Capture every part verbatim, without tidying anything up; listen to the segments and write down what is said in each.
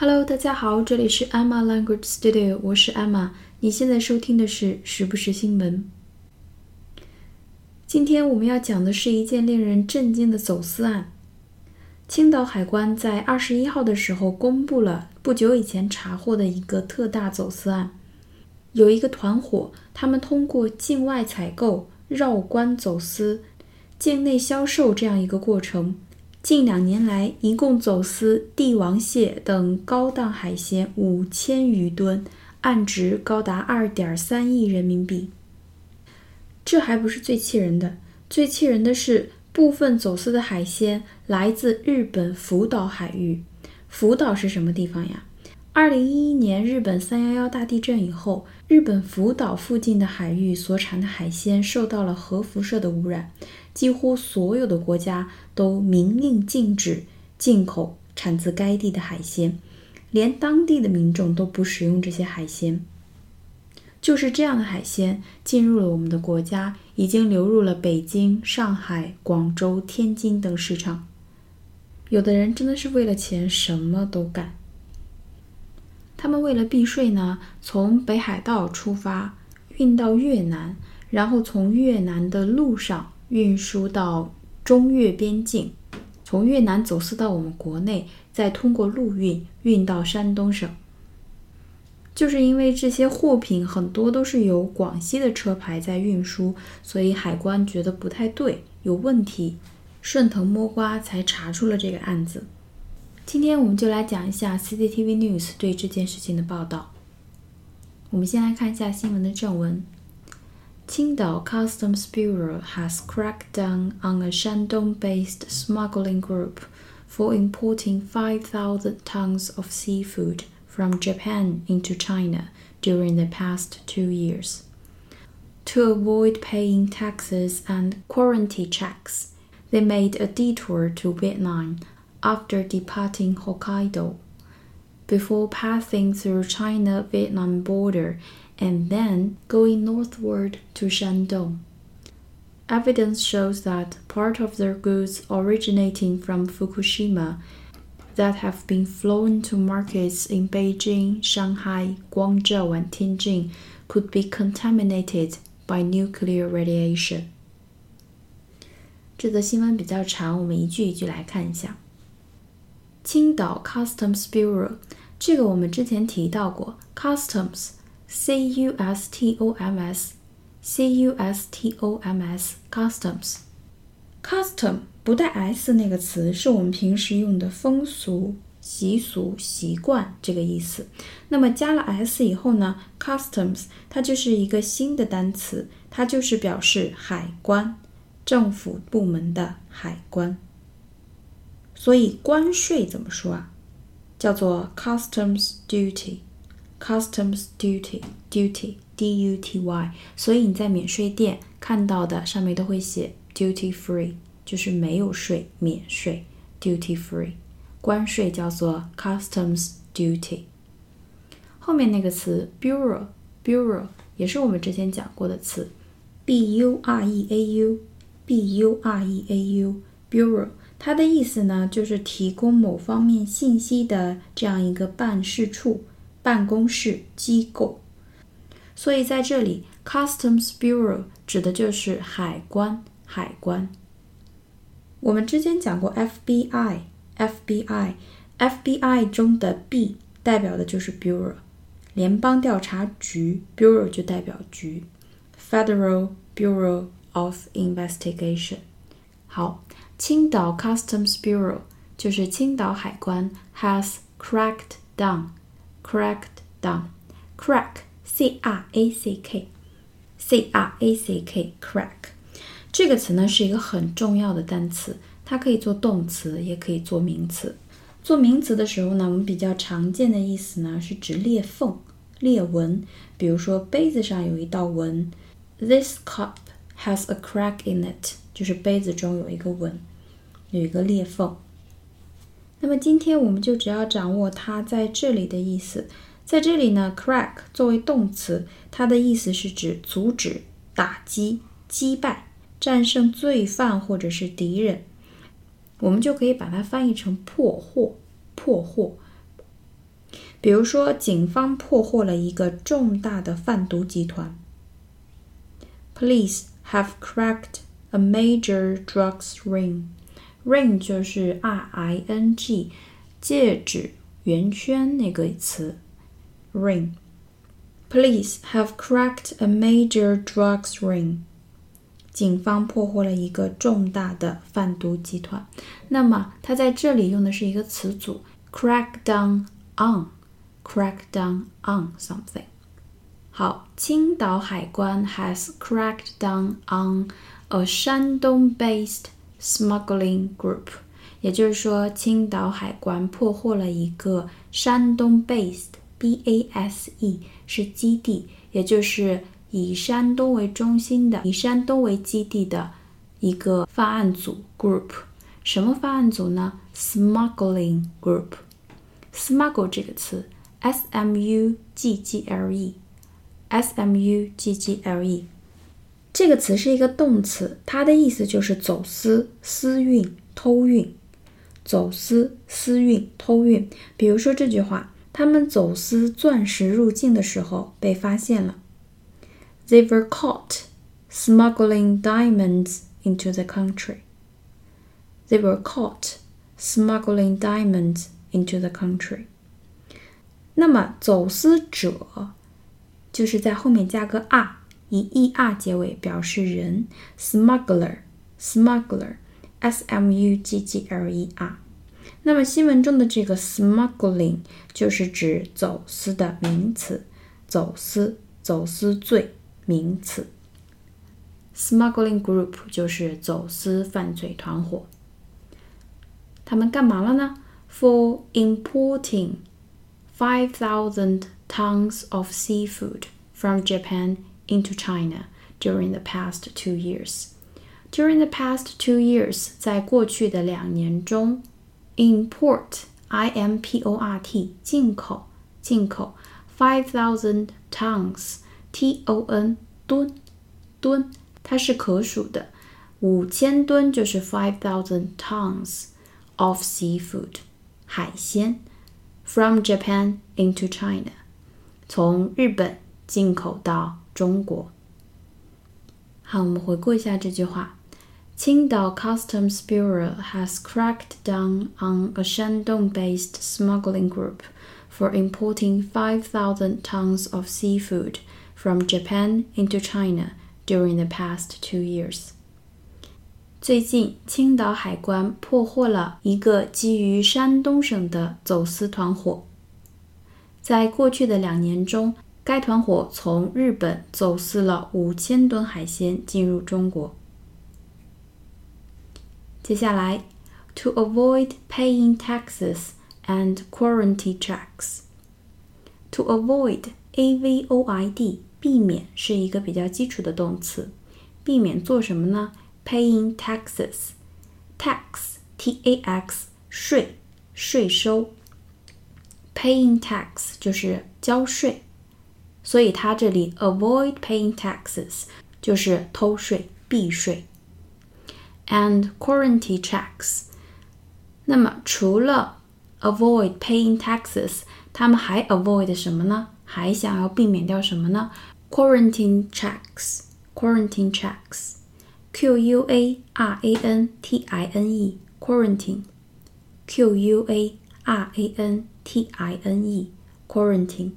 Hello， 大家好，这里是 Emma Language Studio， 我是 Emma。你现在收听的是时不时新闻。今天我们要讲的是一件令人震惊的走私案。青岛海关在二十一号的时候公布了不久以前查获的一个特大走私案。有一个团伙，他们通过境外采购、绕关走私、境内销售这样一个过程。近两年来，一共走私帝王蟹等高档海鲜五千余吨，案值高达 二点三亿人民币。这还不是最气人的，最气人的是部分走私的海鲜来自日本福岛海域。福岛是什么地方呀？二零一一年日本三一一大地震以后，日本福岛附近的海域所产的海鲜受到了核辐射的污染，几乎所有的国家都明令禁止进口产自该地的海鲜，连当地的民众都不食用这些海鲜。就是这样的海鲜进入了我们的国家，已经流入了北京、上海、广州、天津等市场。有的人真的是为了钱什么都干。他们为了避税呢，从北海道出发，运到越南，然后从越南的路上运输到中越边境，从越南走私到我们国内，再通过陆运运到山东省。就是因为这些货品很多都是由广西的车牌在运输，所以海关觉得不太对，有问题，顺藤摸瓜才查出了这个案子。今天我们就来讲一下 C C T V News 对这件事情的报道。我们先来看一下新闻的正文。Qingdao Customs Bureau has cracked down on a Shandong-based smuggling group for importing five thousand tons of seafood from Japan into China during the past two years. To avoid paying taxes and quarantine checks, they made a detour to Vietnam.After departing Hokkaido, before passing through China-Vietnam border and then going northward to Shandong. Evidence shows that part of their goods originating from Fukushima that have been flown to markets in Beijing, Shanghai, Guangzhou and Tianjin could be contaminated by nuclear radiation. 这则新闻比较长，我们一句一句来看一下。青岛 Customs Bureau， 这个我们之前提到过 ，Customs C U S T O M S C U S T O M S Customs Custom 不带 s 那个词是我们平时用的风俗、习俗、习惯这个意思。那么加了 s 以后呢 ，Customs 它就是一个新的单词，它就是表示海关，政府部门的海关。所以关税怎么说啊？叫做 customs duty， customs duty， duty， D U T Y。 所以你在免税店看到的上面都会写 duty free， 就是没有税，免税 duty free。 关税叫做 customs duty。 后面那个词 bureau， bureau 也是我们之前讲过的词， B U R E A U， B U R E A U bureau。它的意思呢，就是提供某方面信息的这样一个办事处、办公室、机构。所以在这里 Customs Bureau 指的就是海关，海关。我们之前讲过 FBI FBI FBI 中的 B 代表的就是 Bureau， 联邦调查局， Bureau 就代表局， Federal Bureau of Investigation。 好，青岛 Customs Bureau 就是青岛海关 has cracked down， cracked down， crack C R A C K C R A C K crack 这个词呢是一个很重要的单词，它可以做动词，也可以做名词。做名词的时候呢，我们比较常见的意思呢是指裂缝、裂纹，比如说杯子上有一道纹， This cup has a crack in it， 就是杯子中有一个纹，有一个裂缝。那么今天我们就只要掌握它在这里的意思。在这里呢 crack 作为动词，它的意思是指阻止、打击、击败、战胜罪犯或者是敌人。我们就可以把它翻译成破获，破获比如说警方破获了一个重大的贩毒集团。 Police have cracked a major drugs ring. Ring 就是 R I N G 戒指圆圈那个词 Ring. Police have cracked a major drugs ring. 警方破获了一个重大的贩毒集团。那么它在这里用的是一个词组 crack down on crack down on something. 好，青岛海关 has cracked down on a 山东 based smuggling group. 也就是说，青岛海关破获了一个山东 based B A S E 是基地，也就是以山东为中心的，以山东为基地的一个犯案组 group。 什么犯案组呢？ smuggling group。 smuggle 这个词 S M U G G L E S M U G G L E 这个词是一个动词，它的意思就是走私、私运、偷运。走私、私运、偷运。比如说这句话，他们走私钻石入境的时候被发现了。They were caught smuggling diamonds into the country. They were caught smuggling diamonds into the country. 那么走私者就是在后面加个 R， 以 E R 结尾表示人。 Smuggler Smuggler S M U G G L E R。 那么新闻中的这个 smuggling 就是指走私的名词，走私、走私罪名词。 Smuggling group 就是走私犯罪团伙。他们干嘛了呢？ For importing five thousand tons of seafood from Japan into China during the past two years. During the past two years, 在过去的两年中 import, I M P O R T, 进口进口 five thousand tons, T O N吨吨它是可数的，五千吨就是five thousand tons of seafood 海鲜 from Japan into China 从日本进口到中国。好，我们回顾一下这句话。 Qingdao Customs Bureau has cracked down on a Shandong-based smuggling group for importing five thousand tons of seafood from Japan into China during the past two years. 最近，青岛海关破获了一个基于山东省的走私团伙。在过去的两年中，该团伙从日本走私了五千吨海鲜进入中国。接下来 ，to avoid paying taxes and quarantine checks. To avoid, A V O I D. 避免是一个比较基础的动词，避免做什么呢？ Paying taxes, tax, T A X, 税，税收。 Paying tax 就是交税，所以它这里 avoid paying taxes 就是偷税、避税。 And quarantine checks. 那么除了 avoid paying taxes， 他们还 avoid 什么呢？还想要避免掉什么呢？ Quarantine checks Quarantine checks Q U A R A N T I N E Quarantine Q U A R A N T I N E Quarantine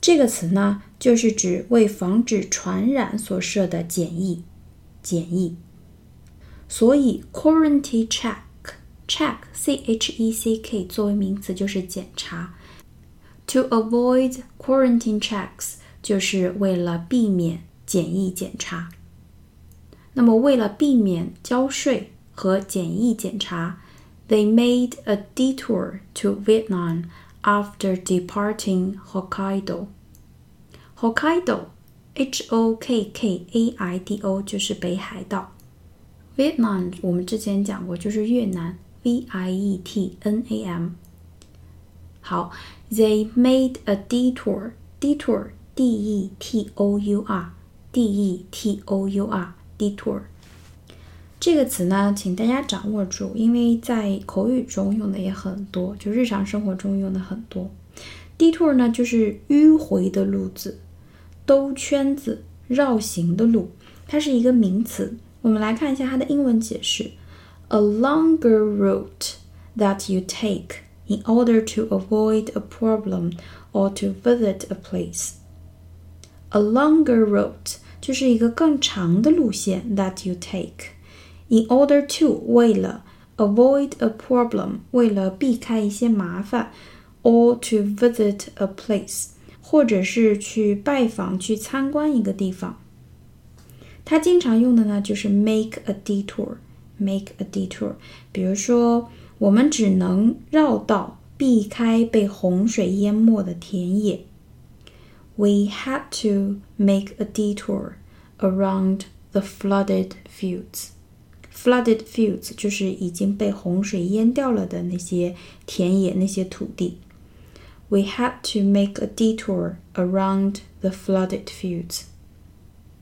这个词呢，就是指为防止传染所设的检疫检疫。所以 Quarantine check Check C H E C K 作为名词就是检查。To avoid quarantine checks 就是为了避免检疫检查。那么为了避免交税和检疫检查 They made a detour to Vietnam after departing Hokkaido. Hokkaido H O K K A I D O 就是北海道。 Vietnam 我们之前讲过就是越南 V I E T N A M。 好，They made a detour, detour, D E T O U R, D E T O U R, detour. 这个词呢，请大家掌握住，因为在口语中用的也很多，就日常生活中用的很多。detour 呢就是迂回的路子，兜圈子绕行的路，它是一个名词。我们来看一下它的英文解释 A longer route that you take in order to avoid a problem or to visit a place. A longer route 就是一个更长的路线 that you take in order to 为了 avoid a problem 为了避开一些麻烦 or to visit a place 或者是去拜访去参观一个地方。它经常用的呢就是 make a detour make a detour 比如说我们只能绕道避开被洪水淹没的田野 We had to make a detour around the flooded fields Flooded fields 就是已经被洪水淹掉了的那些田野那些土地 We had to make a detour around the flooded fields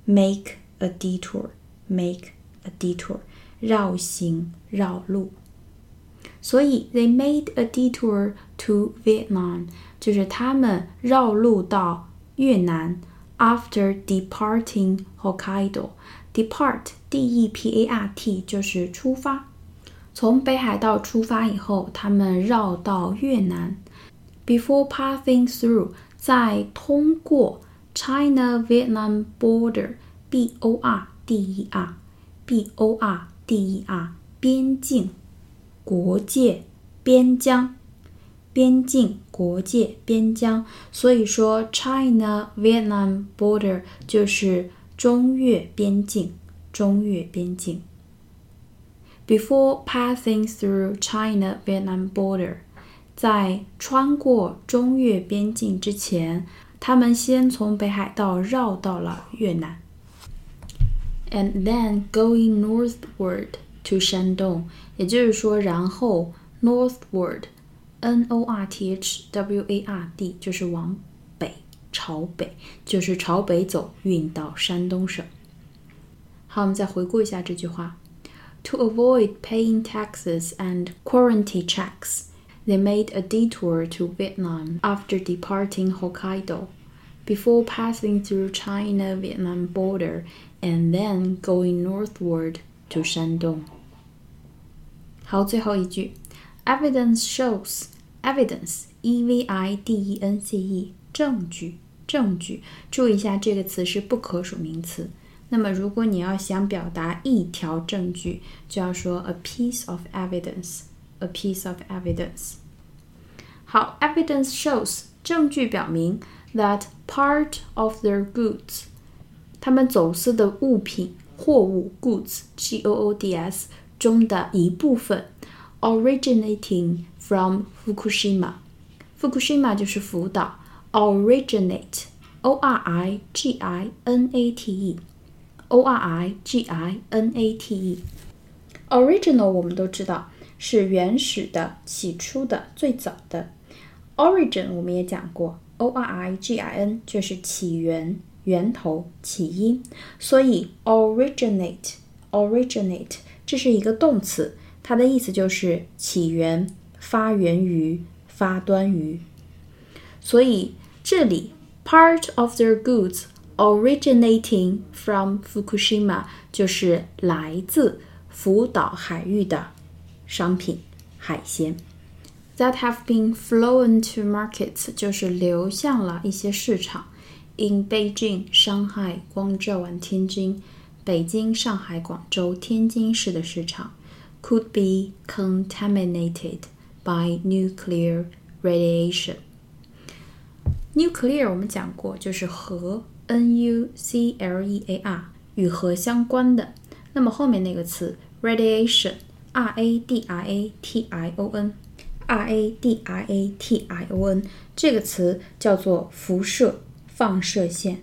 Make a detour Make a detour 绕行绕路。所以 they made a detour to Vietnam 就是他们绕路到越南 After departing Hokkaido Depart D E P A R T 就是出发，从北海道出发以后他们绕到越南 Before passing through 在通过 China-Vietnam border B O R D E R B O R D E R 边境国界边疆边境国界边疆，所以说 China-Vietnam border 就是中越边境中越边境。 Before passing through China-Vietnam border 在穿过中越边境之前他们先从北海道绕到了越南 And then going northward to Shandong 也就是说然后 northward N O R T H W A R D 就是往北朝北就是朝北走运到山东省。好，我们再回顾一下这句话 To avoid paying taxes and quarantine checks They made a detour to Vietnam after departing Hokkaido Before passing through China-Vietnam border And then going northward to Shandong 好，最后一句 Evidence shows Evidence E V I D E N C E 证据证据注意一下这个词是不可数名词，那么如果你要想表达一条证据就要说 a piece of evidence a piece of evidence 好 Evidence shows 证据表明 that part of their goods 他们走私的物品货物 goods G O O D S 中的一部分 originating from Fukushima Fukushima 就是福岛 originate O R I G I N A T E O R I G I N A T E original 我们都知道是原始的起初的最早的 origin 我们也讲过 O R I G I N 就是起源源头起因，所以 originate originate 这是一个动词，它的意思就是起源发源于发端于，所以这里 part of their goods originating from Fukushima 就是来自福岛海域的商品海鲜 that have been flown to markets 就是流向了一些市场 in Beijing, Shanghai, Guangzhou and Tianjin 北京、上海、广州、天津市的市场 could be contaminated by nuclear radiation nuclear 我们讲过就是核 N U C L E A R 与核相关的，那么后面那个词 radiation R A D I A T I O N R A D I A T I O N 这个词叫做辐射放射线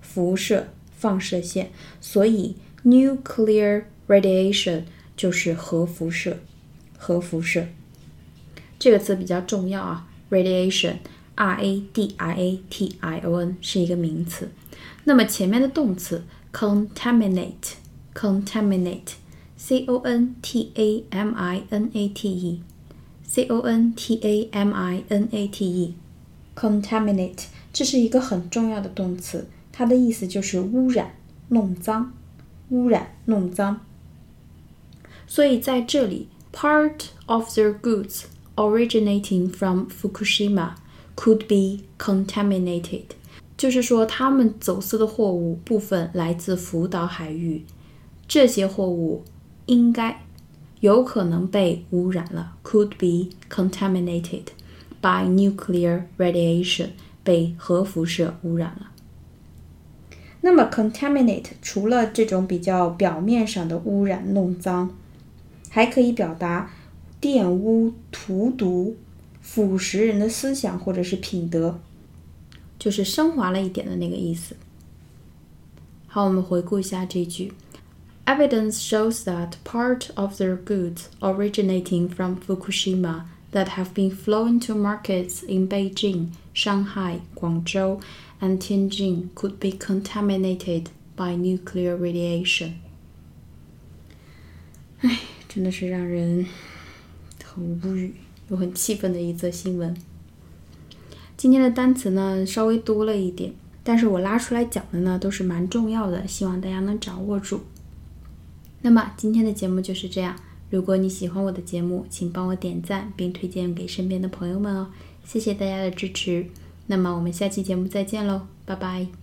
辐射放射线，所以 nuclear radiation 就是核辐射核辐射这个词比较重要啊 radiation R A D I A T I O N 是一个名词，那么前面的动词 contaminate contaminate C O N T A M I N A T E C O N T A M I N A T E Contaminate 这是一个很重要的动词，它的意思就是污染、弄脏、污染、弄脏。所以在这里 part of their goods originating from Fukushima could be contaminated， 就是说他们走私的货物部分来自福岛海域，这些货物应该有可能被污染了， could be contaminated by nuclear radiation， 被核辐射污染了。那么 contaminate 除了这种比较表面上的污染弄脏，还可以表达玷污、荼毒、腐蚀人的思想或者是品德，就是升华了一点的那个意思。好，我们回顾一下这句。Evidence shows that part of their goods originating from Fukushima that have been flowing to markets in Beijing, Shanghai, Guangzhou, and Tianjin could be contaminated by nuclear radiation. 唉，真的是让人很无语又很气愤的一则新闻。今天的单词呢稍微多了一点，但是我拉出来讲的呢都是蛮重要的，希望大家能掌握住。那么今天的节目就是这样，如果你喜欢我的节目，请帮我点赞并推荐给身边的朋友们哦，谢谢大家的支持。那么我们下期节目再见喽，拜拜。